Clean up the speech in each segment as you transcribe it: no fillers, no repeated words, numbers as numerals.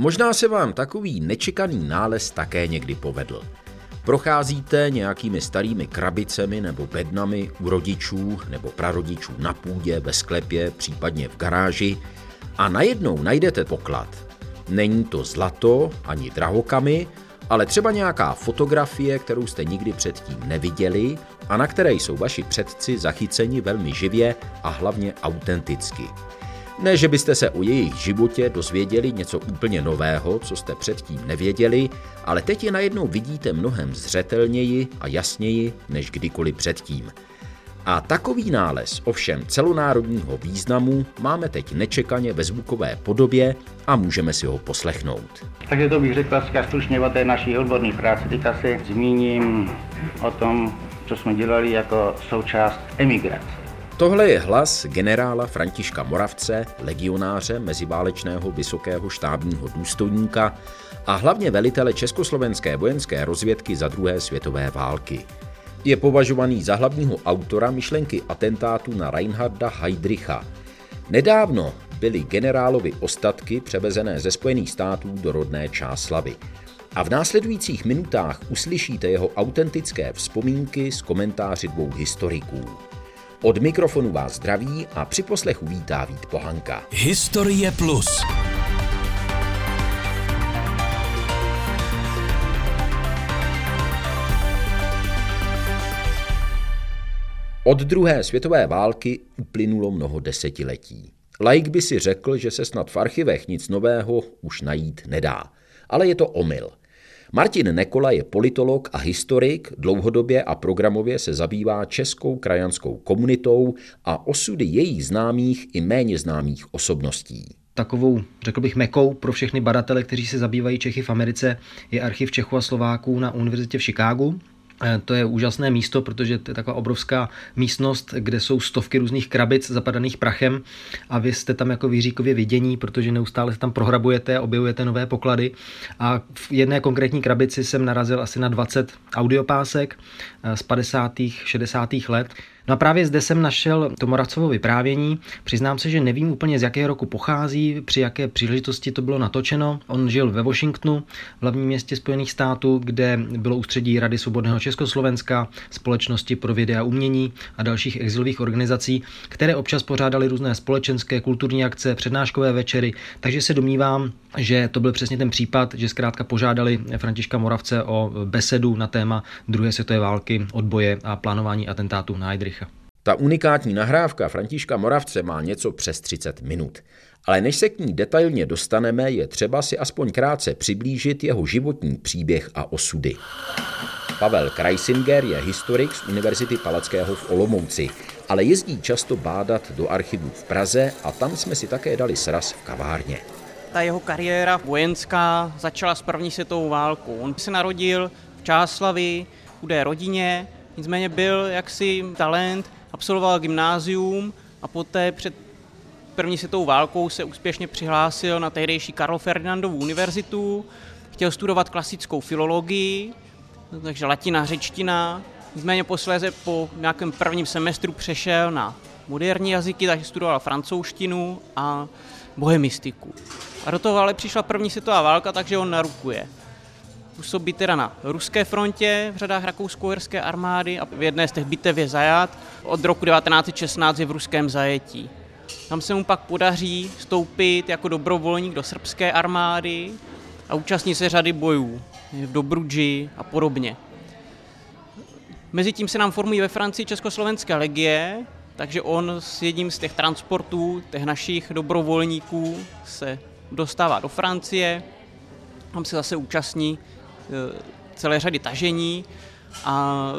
Možná se vám takový nečekaný nález také někdy povedl. Procházíte nějakými starými krabicemi nebo bednami u rodičů nebo prarodičů na půdě, ve sklepě, případně v garáži a najednou najdete poklad. Není to zlato ani drahokamy, ale třeba nějaká fotografie, kterou jste nikdy předtím neviděli a na které jsou vaši předci zachyceni velmi živě a hlavně autenticky. Ne, že byste se o jejich životě dozvěděli něco úplně nového, co jste předtím nevěděli, ale teď je najednou vidíte mnohem zřetelněji a jasněji než kdykoliv předtím. A takový nález ovšem celonárodního významu máme teď nečekaně ve zvukové podobě a můžeme si ho poslechnout. Takže to bych řekl dneska slušně o té naší odborné práci. Teďka se zmíním o tom, co jsme dělali jako součást emigrace. Tohle je hlas generála Františka Moravce, legionáře meziválečného vysokého štábního důstojníka a hlavně velitele Československé vojenské rozvědky za druhé světové války. Je považovaný za hlavního autora myšlenky atentátu na Reinharda Heydricha. Nedávno byly generálovi ostatky převezené ze Spojených států do rodné Čáslavy. A v následujících minutách uslyšíte jeho autentické vzpomínky z komentáři dvou historiků. Od mikrofonu vás zdraví a při poslechu vítá Vít Pohanka. Historie plus. Od druhé světové války uplynulo mnoho desetiletí. Laik by si řekl, že se snad v archivech nic nového už najít nedá. Ale je to omyl. Martin Nekola je politolog a historik, dlouhodobě a programově se zabývá českou krajanskou komunitou a osudy jejich známých i méně známých osobností. Takovou, řekl bych, mekou pro všechny badatele, kteří se zabývají Čechy v Americe, je archiv Čechů a Slováků na univerzitě v Chicagu. To je úžasné místo, protože to je taková obrovská místnost, kde jsou stovky různých krabic zapadaných prachem a vy jste tam jako výříkově vidění, protože neustále se tam prohrabujete, objevujete nové poklady a v jedné konkrétní krabici jsem narazil asi na 20 audiopásek z 50. 60. let. No a právě zde jsem našel to Moravcovo vyprávění. Přiznám se, že nevím úplně, z jakého roku pochází, při jaké příležitosti to bylo natočeno. On žil ve Washingtonu, v hlavním městě Spojených států, kde bylo ústředí Rady svobodného Československa, Společnosti pro vědu a umění a dalších exilových organizací, které občas pořádaly různé společenské, kulturní akce, přednáškové večery. Takže se domnívám, že to byl přesně ten případ, že zkrátka požádali Františka Moravce o besedu na téma druhé světové války, odboje a plánování atentátu na Heydricha. Ta unikátní nahrávka Františka Moravce má něco přes 30 minut. Ale než se k ní detailně dostaneme, je třeba si aspoň krátce přiblížit jeho životní příběh a osudy. Pavel Kreisinger je historik z Univerzity Palackého v Olomouci, ale jezdí často bádat do archivů v Praze a tam jsme si také dali sraz v kavárně. Ta jeho kariéra vojenská začala s první světovou válkou. On se narodil v Čáslavi, v chudé rodině, nicméně byl jaksi talent, absolvoval gymnázium a poté před první světovou válkou se úspěšně přihlásil na tehdejší Karlo Ferdinandovu univerzitu. Chtěl studovat klasickou filologii, takže latina, řečtina. Nicméně posléze po nějakém prvním semestru přešel na moderní jazyky, takže studoval francouzštinu a bohemistiku. A do toho ale přišla první světová válka, takže on narukuje. Působí teda na ruské frontě v řadách rakousko-uherské armády a v jedné z těch bitev je zajat. Od roku 1916 je v ruském zajetí. Tam se mu pak podaří vstoupit jako dobrovolník do srbské armády a účastní se řady bojů v Dobrudži a podobně. Mezitím se nám formují ve Francii československé legie, takže on s jedním z těch transportů, těch našich dobrovolníků, se dostává do Francie. Tam se zase účastní celé řady tažení a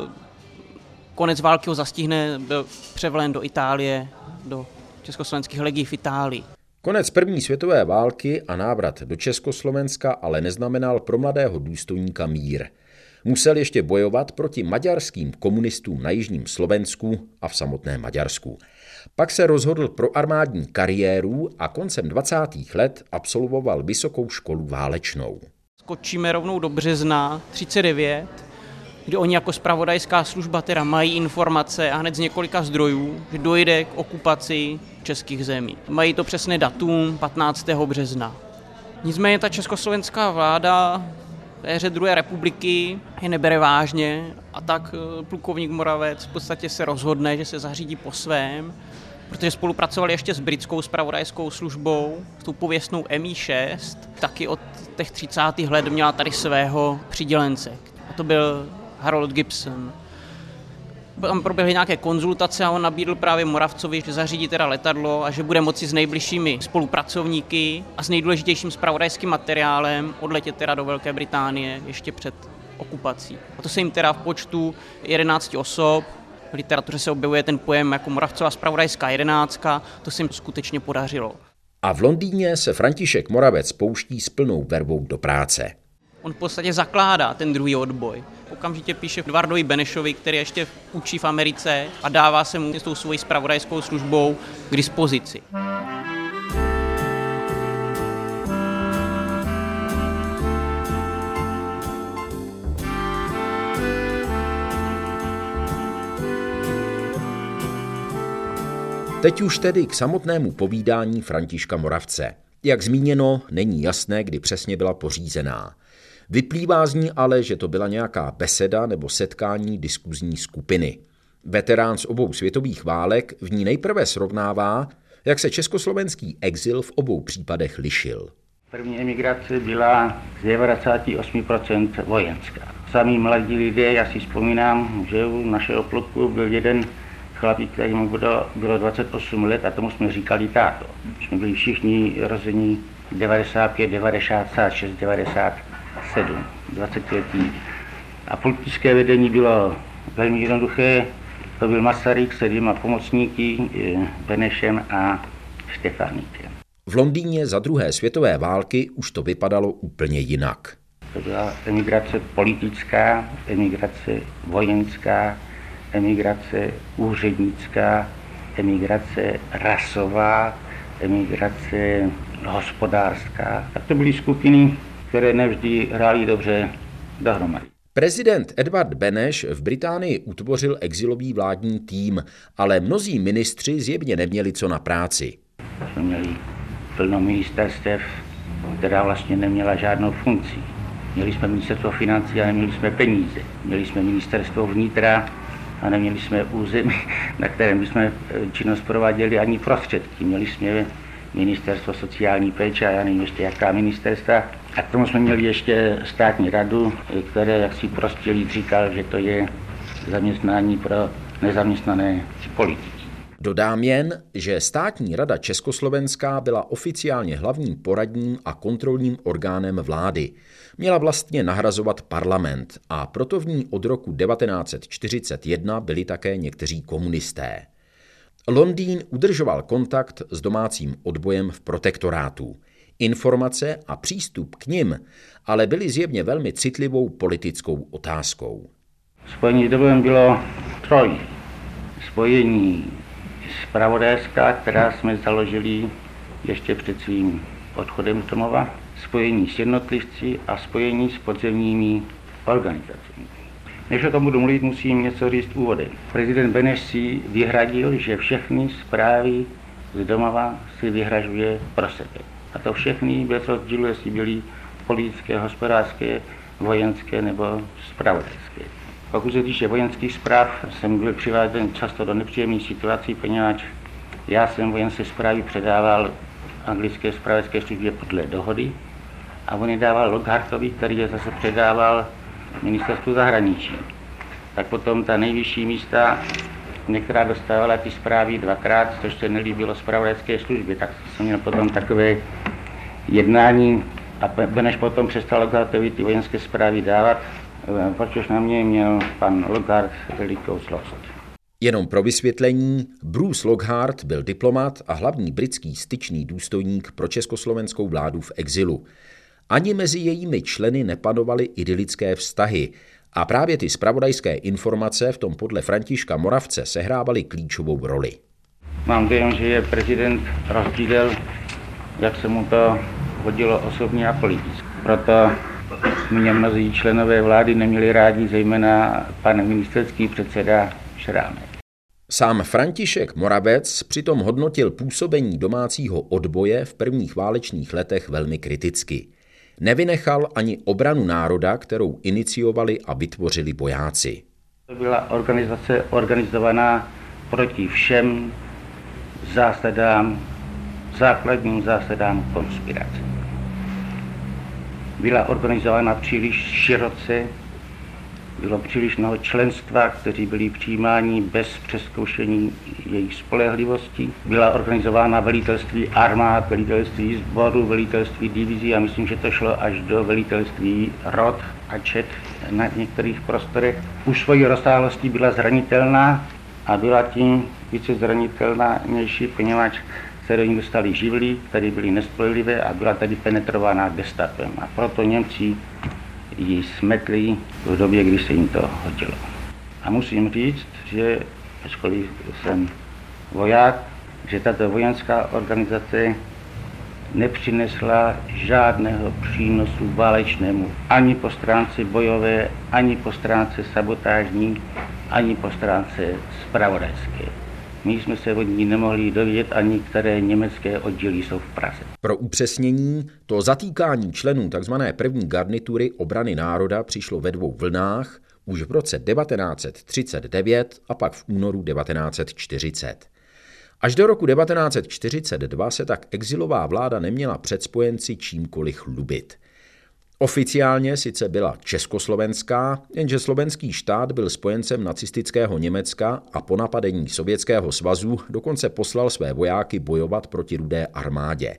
konec války ho zastihne, byl převelen do Itálie, do československých legií v Itálii. Konec první světové války a návrat do Československa ale neznamenal pro mladého důstojníka mír. Musel ještě bojovat proti maďarským komunistům na jižním Slovensku a v samotné Maďarsku. Pak se rozhodl pro armádní kariéru a koncem 20. let absolvoval vysokou školu válečnou. Skočíme rovnou do března 1939, kdy oni jako zpravodajská služba teda mají informace a hned z několika zdrojů, že dojde k okupaci českých zemí. Mají to přesné datum 15. března. Nicméně ta československá vláda téře druhé republiky je nebere vážně a tak plukovník Moravec v podstatě se rozhodne, že se zařídí po svém, protože spolupracovali ještě s britskou zpravodajskou službou, s tou pověstnou MI6, taky od těch 30. let měla tady svého přidělence. A to byl Harold Gibson. Tam proběhly nějaké konzultace a on nabídl právě Moravcovi, že zařídí teda letadlo a že bude moci s nejbližšími spolupracovníky a s nejdůležitějším zpravodajským materiálem odletět teda do Velké Británie ještě před okupací. A to se jim teda v počtu 11 osob, v literatuře se objevuje ten pojem jako Moravcová zpravodajská jedenáctka, to se jim skutečně podařilo. A v Londýně se František Moravec pouští s plnou vervou do práce. On v podstatě zakládá ten druhý odboj. Okamžitě píše Edvardovi Benešovi, který ještě učí v Americe a dává se mu s tou svojí zpravodajskou službou k dispozici. Teď už tedy k samotnému povídání Františka Moravce. Jak zmíněno, není jasné, kdy přesně byla pořízená. Vyplývá z ní ale, že to byla nějaká beseda nebo setkání diskuzní skupiny. Veterán z obou světových válek v ní nejprve srovnává, jak se československý exil v obou případech lišil. První emigrace byla z 98% vojenská. Samí mladí lidé, já si vzpomínám, že u našeho pluku byl jeden chlapík, který mu bylo 28 let a tomu jsme říkali táto. Jsme byli všichni rození 95, 96, 97, 25. A politické vedení bylo velmi jednoduché. To byl Masaryk se dvěma pomocníky, Benešem a Štefáníkem. V Londýně za druhé světové války už to vypadalo úplně jinak. To byla emigrace politická, emigrace vojenská, emigrace úřednická, emigrace rasová, emigrace hospodářská. Tak to byly skupiny, které nevždy hrály dobře dohromady. Prezident Edvard Beneš v Británii utvořil exilový vládní tým, ale mnozí ministři zjevně neměli co na práci. Jsme měli plno ministerstev, která vlastně neměla žádnou funkci. Měli jsme ministerstvo financí a neměli jsme peníze. Měli jsme ministerstvo vnitra a neměli jsme území, na kterém jsme činnost prováděli, ani prostředky. Měli jsme ministerstvo sociální péče a já nevím ještě jaká ministerstva. A k tomu jsme měli ještě státní radu, které, jak si prostě lid říkal, že to je zaměstnání pro nezaměstnané politiky. Dodám jen, že státní rada československá byla oficiálně hlavním poradním a kontrolním orgánem vlády. Měla vlastně nahrazovat parlament a proto v ní od roku 1941 byli také někteří komunisté. Londýn udržoval kontakt s domácím odbojem v protektorátu. Informace a přístup k nim ale byly zjevně velmi citlivou politickou otázkou. Spojení s dobem bylo trojí. Spojení zpravodajská, která jsme založili ještě před svým odchodem z domova, spojení s jednotlivci a spojení s podzemními organizacemi. Než o tom budu mluvit, musím něco říct úvodem. Prezident Beneš si vyhradil, že všechny zprávy z domova si vyhražuje pro sebe. A to všechny bez rozdílu, jestli byly politické, hospodářské, vojenské nebo zpravodajské. Pokud se týče vojenských zpráv, jsem byl přiváděn často do nepříjemných situací, poněvadž já jsem vojenské zprávy předával anglické zpravodajské službě podle dohody a on je dával Lockhartovi, který je zase předával ministerstvu zahraničí. Tak potom ta nejvyšší místa některá dostávala ty zprávy dvakrát, což se nelíbilo zpravodajské službě, tak jsem měl potom takové jednání a Beneš potom přestal Lockhartovi ty vojenské zprávy dávat, protože na mě měl pan Lockhart velikou zlost. Jenom pro vysvětlení, Bruce Lockhart byl diplomat a hlavní britský styčný důstojník pro československou vládu v exilu. Ani mezi jejími členy nepanovaly idylické vztahy a právě ty zpravodajské informace v tom podle Františka Moravce sehrávaly klíčovou roli. Mám dojem, že je prezident rozdílel, jak se mu to hodilo osobně a politicky. Proto mě mnozí členové vlády neměli rádi, zejména pan ministerský předseda Šrámek. Sám František Moravec přitom hodnotil působení domácího odboje v prvních válečných letech velmi kriticky. Nevynechal ani obranu národa, kterou iniciovali a vytvořili bojáci. To byla organizace organizovaná proti všem zásadám, základním zásadám konspirace. Byla organizována příliš široce, bylo příliš mnoho členstva, kteří byli přijímáni bez přezkoušení jejich spolehlivosti. Byla organizována velitelství armád, velitelství sborů, velitelství divizí a myslím, že to šlo až do velitelství rod a čet na některých prostorech. Už svojí rozsáhlostí byla zranitelná a byla tím více zranitelná nější, poněvadž se do ní dostali živlí, které byly nespolehlivé a byla tady penetrovaná gestapem. A proto Němci ji smetli v době, kdy se jim to hodilo. A musím říct, že ačkoliv jsem voják, že tato vojenská organizace nepřinesla žádného přínosu válečnému. Ani po stránce bojové, ani po stránce sabotážní, ani po stránce zpravodajské. My jsme se od ní nemohli dovědět ani, které německé oddíly jsou v Praze. Pro upřesnění, to zatýkání členů tzv. První garnitury obrany národa přišlo ve dvou vlnách, už v roce 1939 a pak v únoru 1940. Až do roku 1942 se tak exilová vláda neměla před spojenci čímkoliv chlubit. Oficiálně sice byla československá, jenže slovenský štát byl spojencem nacistického Německa a po napadení Sovětského svazu dokonce poslal své vojáky bojovat proti Rudé armádě.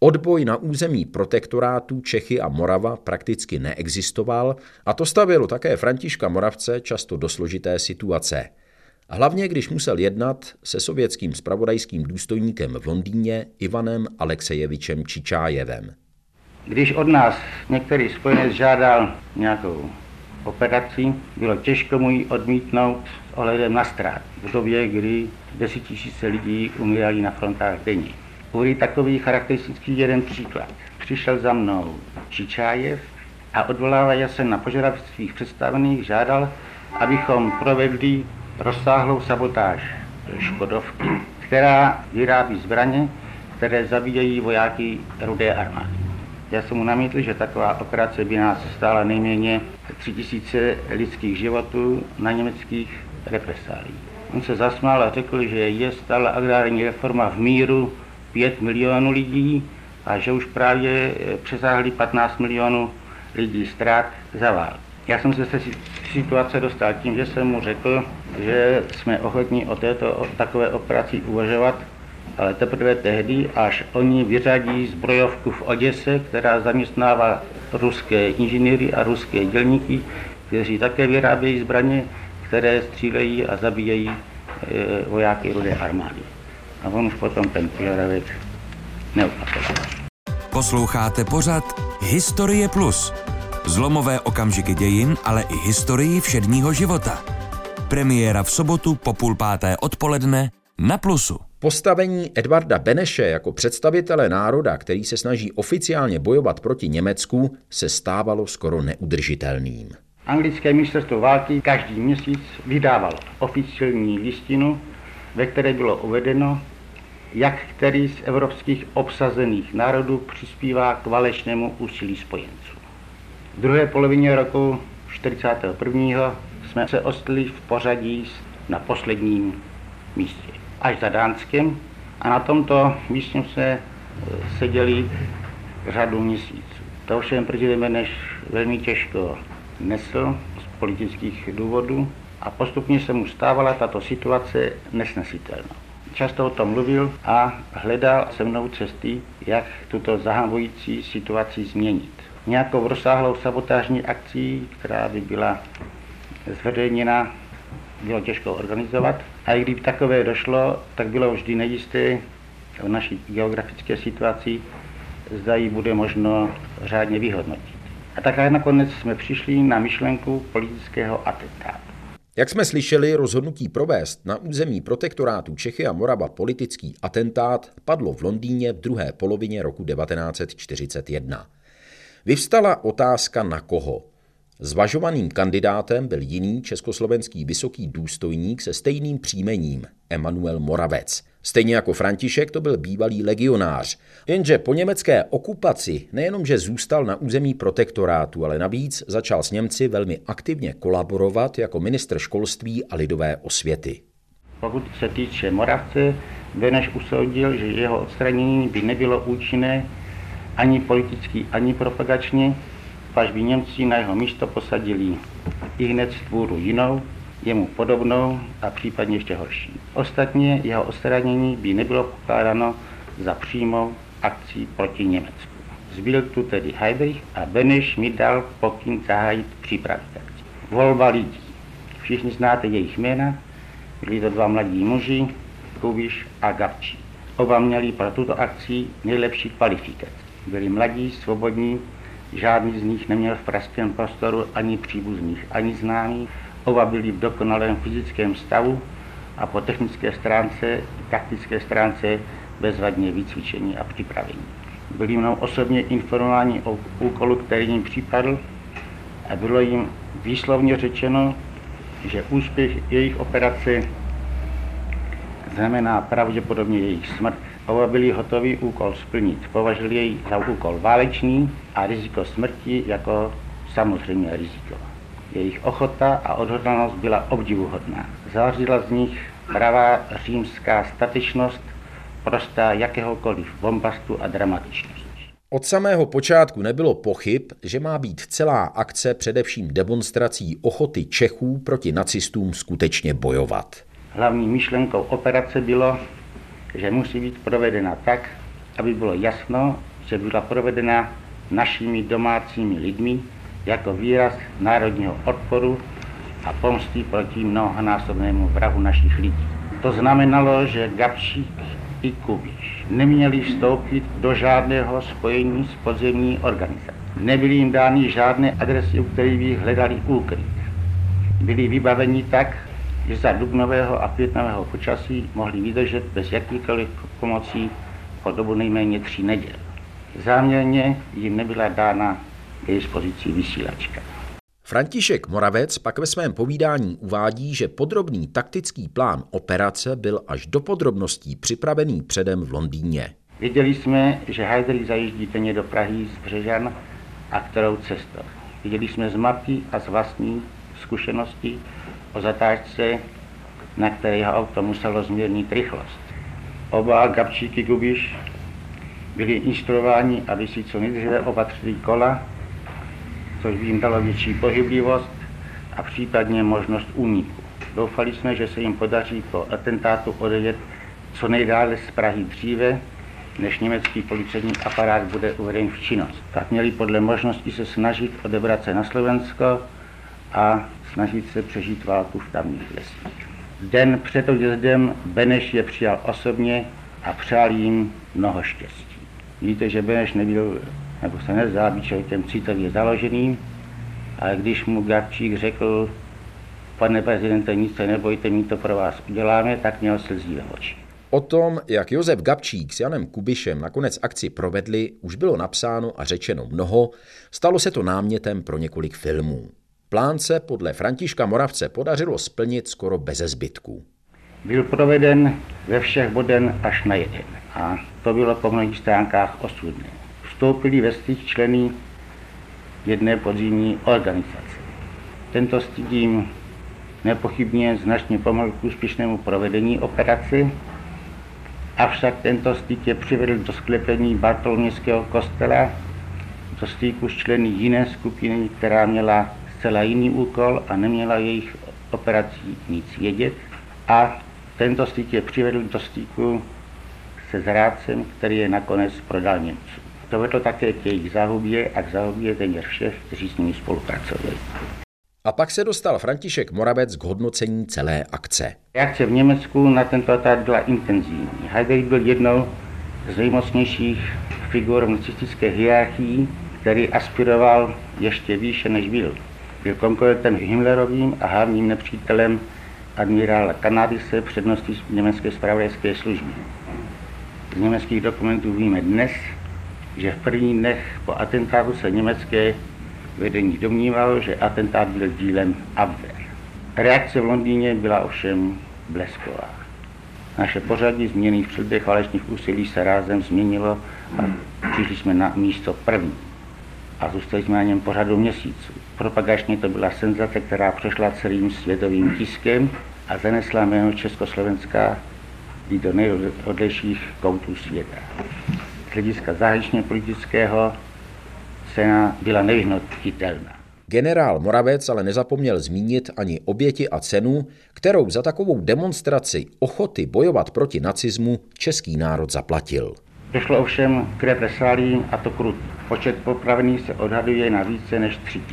Odboj na území protektorátu Čechy a Morava prakticky neexistoval a to stavělo také Františka Moravce často do složité situace. Hlavně když musel jednat se sovětským zpravodajským důstojníkem v Londýně Ivanem Alexejevičem Čičájevem. Když od nás některý spojenec žádal nějakou operaci, bylo těžko mu ji odmítnout s ohledem na ztráty v době, kdy desetitisíce lidí umírali na frontách denně. Byl takový charakteristický jeden příklad. Přišel za mnou Čičájev a odvolávaje se na požadavky svých představených žádal, abychom provedli rozsáhlou sabotáž Škodovky, která vyrábí zbraně, které zabíjejí vojáky Rudé armády. Já jsem mu namítl, že taková operace by nás stála nejméně 3000 lidských životů na německých represáliích. On se zasmál a řekl, že je stála agrární reforma v míru 5 milionů lidí a že už právě přesáhli 15 milionů lidí ztrát za války. Já jsem se z té situace dostal tím, že jsem mu řekl, že jsme ochotní o takové operaci uvažovat, ale teprve tehdy, až oni vyřadí zbrojovku v Oděse, která zaměstnává ruské inženýry a ruské dělníky, kteří také vyrábějí zbraně, které střílejí a zabíjejí vojáky Rudé armády. A on už potom ten požadavek neopakoval. Posloucháte pořad Historie plus. Zlomové okamžiky dějin, ale i historii všedního života. Premiéra v sobotu po 17:30 odpoledne na Plusu. Postavení Edvarda Beneše jako představitele národa, který se snaží oficiálně bojovat proti Německu, se stávalo skoro neudržitelným. Anglické ministerstvo války každý měsíc vydávalo oficiální listinu, ve které bylo uvedeno, jak který z evropských obsazených národů přispívá k válečnému úsilí spojenců. V druhé polovině roku 1941. jsme se ostli v pořadí na posledním místě. Až za Dánskem a na tomto místě se seděli řadu měsíců. To všem prezident Beneš velmi těžko nesl z politických důvodů a postupně se mu stávala tato situace nesnesitelná. Často o tom mluvil a hledal se mnou cesty, jak tuto zahamující situaci změnit. Nějakou rozsáhlou sabotážní akcí, která by byla zveřejněna, bylo těžko organizovat. A i kdyby takové došlo, tak bylo vždy nejisté v naší geografické situaci, zda ji bude možno řádně vyhodnotit. A tak nakonec jsme přišli na myšlenku politického atentátu. Jak jsme slyšeli, rozhodnutí provést na území protektorátu Čechy a Morava politický atentát padlo v Londýně v druhé polovině roku 1941. Vyvstala otázka na koho. Zvažovaným kandidátem byl jiný československý vysoký důstojník se stejným příjmením, Emanuel Moravec. Stejně jako František to byl bývalý legionář, jenže po německé okupaci nejenomže zůstal na území protektorátu, ale navíc začal s Němci velmi aktivně kolaborovat jako ministr školství a lidové osvěty. Pokud se týče Moravce, Beneš usoudil, že jeho odstranění by nebylo účinné ani politicky, ani propagačně, až by Němci na jeho místo posadili ihned stvůru jinou, jemu podobnou a případně ještě horší. Ostatně jeho odstranění by nebylo pokládáno za přímou akci proti Německu. Zbyl tu tedy Heydrich a Beneš mi dal pokyn zahájit přípravy akce. Volba lidí. Všichni znáte jejich jména, byli to dva mladí muži, Kubiš a Gabčík. Oba měli pro tuto akci nejlepší kvalifikaci. Byli mladí, svobodní, žádný z nich neměl v pražském prostoru ani příbuzných, ani známých. Oba byli v dokonalém fyzickém stavu a po technické stránce i taktické stránce bezvadně vycvičení a připravení. Byli mnou osobně informováni o úkolu, který jim připadl, a bylo jim výslovně řečeno, že úspěch jejich operace znamená pravděpodobně jejich smrt. Oba byli hotoví úkol splnit, považili jej za úkol válečný a riziko smrti jako samozřejmě riziko. Jejich ochota a odhodlanost byla obdivuhodná. Zářila z nich pravá římská statečnost, prostá jakéhokoliv bombastu a dramatičnost. Od samého počátku nebylo pochyb, že má být celá akce především demonstrací ochoty Čechů proti nacistům skutečně bojovat. Hlavní myšlenkou operace bylo, že musí být provedena tak, aby bylo jasno, že byla provedena našimi domácími lidmi jako výraz národního odporu a pomsty proti mnohonásobnému vrahu našich lidí. To znamenalo, že Gabčík i Kubiš neměli vstoupit do žádného spojení s podzemní organizací. Nebyly jim dány žádné adresy, u kterých by hledali úkryt. Byli vybaveni tak, že za dubnového a květnového počasí mohli vydržet bez jakýkoliv pomocí po dobu nejméně 3 neděl. Záměrně jim nebyla dána k dispozici vysílačka. František Moravec pak ve svém povídání uvádí, že podrobný taktický plán operace byl až do podrobností připravený předem v Londýně. Viděli jsme, že Heydrich zajíždí denně do Prahy z Břežan a kterou cestou. Viděli jsme z mapy a z vlastní zkušenosti o zatáčce, na které jeho auto muselo zmírnit rychlost. Oba, Gabčík i Kubiš, byli instruováni, aby si co nejdříve opatřili kola, což by jim dalo větší pohyblivost a případně možnost úniku. Doufali jsme, že se jim podaří po atentátu odejít co nejdále z Prahy dříve, než německý policejní aparát bude uveden v činnost. Tak měli podle možnosti se snažit odebrat se na Slovensko a snažit se přežít válku v tamních lesích. Den před odjezdem Beneš je přijal osobně a přál jim mnoho štěstí. Víte, že Beneš nebyl, nebo se nezdá být člověkem citově založeným, ale když mu Gabčík řekl, pane prezidente, nic se nebojte, my to pro vás uděláme, tak měl slzí ve oči. O tom, jak Josef Gabčík s Janem Kubišem nakonec akci provedli, už bylo napsáno a řečeno mnoho, stalo se to námětem pro několik filmů. Plán se podle Františka Moravce podařilo splnit skoro beze zbytku. Byl proveden ve všech boden až na jeden a to bylo po mnohých stránkách osudné. Vstoupili ve styk členy jedné podzimní organizace. Tento styk jim nepochybně značně pomohl k úspěšnému provedení operace, avšak tento styk je přivedl do sklepení Bartolomějského kostela, do styku s členy jiné skupiny, která měla celá jiný úkol a neměla jejich operací nic vědět. A tento styk je přivedl do styku se zrádcem, který je nakonec prodal Němcům. To vedlo také k jejich záhubě a k záhubě téměř všech, kteří s nimi spolupracovali. A pak se dostal František Moravec k hodnocení celé akce. Reakce v Německu na tento atentát byla intenzivní. Heydrich byl jednou z nejmocnějších figur v nacistické hierarchii, který aspiroval ještě výše než byl. Byl konkurentem Himmlerovým a hlavním nepřítelem admirála Kanadise, přednosti německé zpravodajské služby. Z německých dokumentů víme dnes, že v prvních dnech po atentátu se německé vedení domnívalo, že atentát byl dílem Abwehr. Reakce v Londýně byla ovšem blesková. Naše pořadí změny v předběh válečných úsilí se rázem změnilo a přišli jsme na místo první. A zůstali jsme na něm po řadu měsíců. Propagačně to byla senzace, která přešla celým světovým tiskem a zanesla jméno Československá i do nejodlejších koutů světa. Z hlediska zahraničně politického cena byla nevyhnutelná. Generál Moravec ale nezapomněl zmínit ani oběti a cenu, kterou za takovou demonstraci ochoty bojovat proti nacismu český národ zaplatil. Došlo ovšem k represáliím a to krutně. Počet popravených se odhaduje na více než 3 000.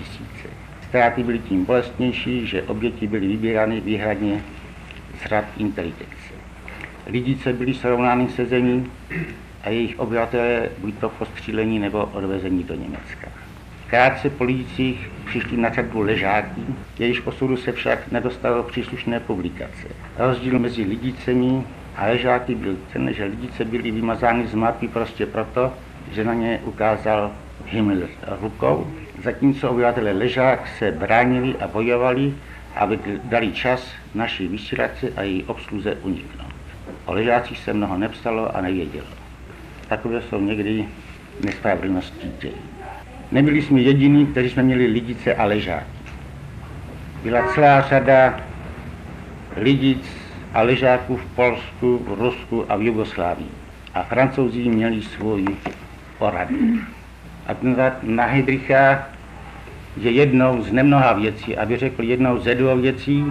Ztráty byly tím bolestnější, že oběti byly vybírány výhradně z řad inteligence. Lidice byly srovnány se zemí a jejich obyvatelé buď to postřílení nebo odvezení do Německa. Krátce po Lidicích přišli na řadu Ležáky, jejichž osudu se však nedostalo příslušné publikace. Rozdíl mezi Lidicemi a Ležáky byl ten, že Lidice byly vymazány z mapy prostě proto, že na ně ukázal Himmler rukou, zatímco obyvatelé Ležák se bránili a bojovali, aby dali čas naší vysílačce a její obsluze uniknout. O Ležácích se mnoho nepsalo a nevědělo. Takové jsou někdy nespravedlnosti dějin. Nebyli jsme jediní, kteří jsme měli Lidice a Ležáky. Byla celá řada Lidic a Ležáků v Polsku, v Rusku a v Jugoslávii. A Francouzi měli svůj poradník. Atentát na Heydricha je jednou z nemnoha věcí, aby řekl jednou ze dvou věcí,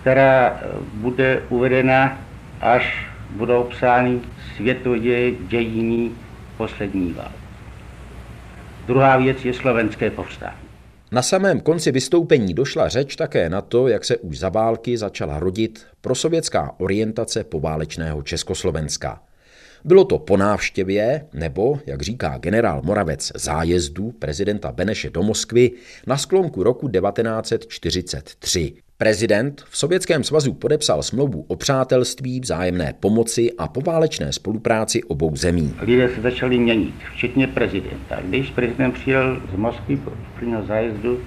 která bude uvedena, až budou psány světové dějiny poslední války. Druhá věc je slovenské povstání. Na samém konci vystoupení došla řeč také na to, jak se už za války začala rodit prosovětská orientace poválečného Československa. Bylo to po návštěvě, nebo, jak říká generál Moravec, zájezdu prezidenta Beneše do Moskvy na sklonku roku 1943. Prezident v Sovětském svazu podepsal smlouvu o přátelství, vzájemné pomoci a poválečné spolupráci obou zemí. Lidé se začali měnit, včetně prezidenta. Když prezident přijel z Moskvy po prvního zájezdu,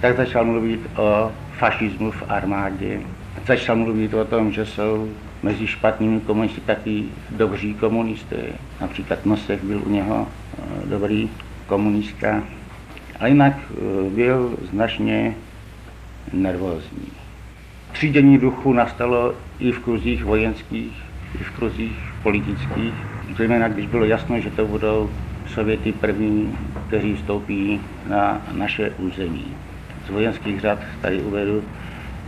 tak začal mluvit o fašismu v armádě. Začal mluvit o tom, že jsou mezi špatnými komunisty taky dobří komunisté. Například Nosek byl u něho dobrý komunista, ale jinak byl značně nervózní. Třídění duchu nastalo i v kruzích vojenských, i v kruzích politických, zejména když bylo jasno, že to budou Sověty první, kteří vstoupí na naše území. Z vojenských řad tady uvedu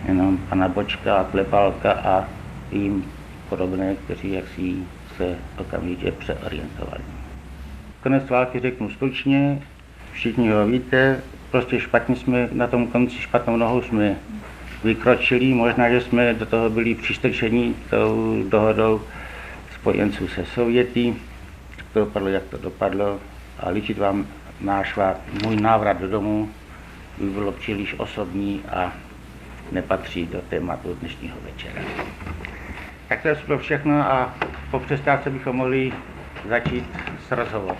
jenom pana Bočka a Klepálka a jim podobné, kteří jaksi se okamžitě přeorientovali. Konec války řeknu stručně, všichni ho víte, prostě špatně jsme, na tom konci špatnou nohou jsme vykročili, možná, že jsme do toho byli přistrčeni tou dohodou spojenců se Sověty. To dopadlo, jak to dopadlo a líčit vám můj návrat do domu by bylo příliš osobní a nepatří do tématu dnešního večera. Tak to je to všechno a po přestávce bychom mohli začít s rozhovorem.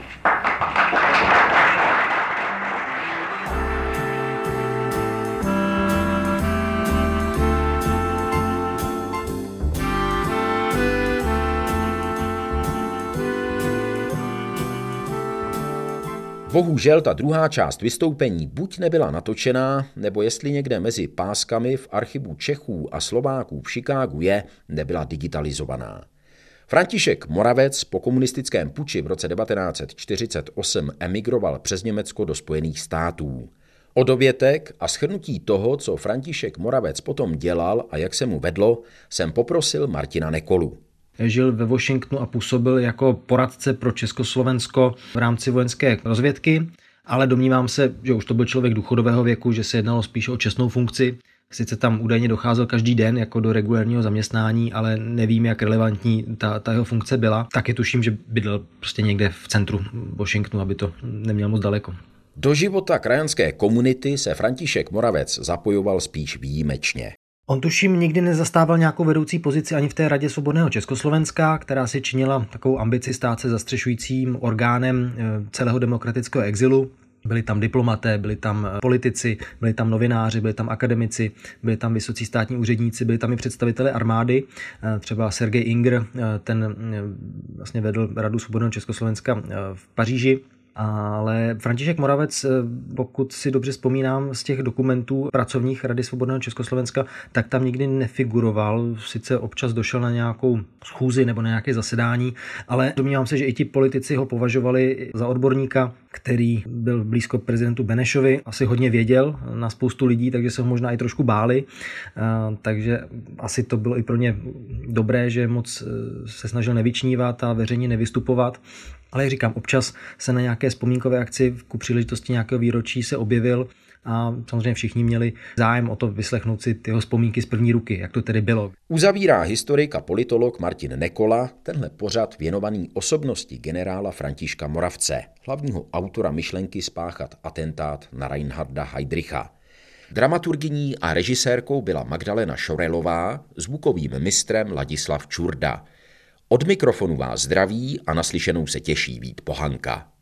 Bohužel ta druhá část vystoupení buď nebyla natočená, nebo jestli někde mezi páskami v archivu Čechů a Slováků v Chicagu je, nebyla digitalizovaná. František Moravec po komunistickém puči v roce 1948 emigroval přes Německo do Spojených států. Odovětek a shrnutí toho, co František Moravec potom dělal a jak se mu vedlo, jsem poprosil Martina Nekolu. Žil ve Washingtonu a působil jako poradce pro Československo v rámci vojenské rozvědky, ale domnívám se, že už to byl člověk důchodového věku, že se jednalo spíše o čestnou funkci. Sice tam údajně docházel každý den jako do regulérního zaměstnání, ale nevím, jak relevantní ta jeho funkce byla. Taky tuším, že bydlel prostě někde v centru Washingtonu, aby to neměl moc daleko. Do života krajanské komunity se František Moravec zapojoval spíš výjimečně. On tuším nikdy nezastával nějakou vedoucí pozici ani v té Radě svobodného Československa, která si činila takovou ambici stát se zastřešujícím orgánem celého demokratického exilu. Byli tam diplomaté, byli tam politici, byli tam novináři, byli tam akademici, byli tam vysocí státní úředníci, byli tam i představitelé armády, třeba Sergej Ingr, ten vlastně vedl Radu svobodného Československa v Paříži. Ale František Moravec, pokud si dobře vzpomínám z těch dokumentů pracovních Rady svobodného Československa, tak tam nikdy nefiguroval, sice občas došel na nějakou schůzi nebo na nějaké zasedání, ale domnívám se, že i ti politici ho považovali za odborníka, který byl blízko prezidentu Benešovi, asi hodně věděl na spoustu lidí, takže se ho možná i trošku báli, takže asi to bylo i pro ně dobré, že moc se snažil nevyčnívat a veřejně nevystupovat. Ale jak říkám, občas se na nějaké vzpomínkové akci ku příležitosti nějakého výročí se objevil a samozřejmě všichni měli zájem o to vyslechnout si tyho vzpomínky z první ruky, jak to tedy bylo. Uzavírá historik a politolog Martin Nekola tenhle pořad věnovaný osobnosti generála Františka Moravce, hlavního autora myšlenky spáchat atentát na Reinharda Heydricha. Dramaturgyní a režisérkou byla Magdalena Šorelová, zvukovým mistrem Ladislav Čurda. Od mikrofonu vás zdraví a naslyšenou se těší Vít Pohanka.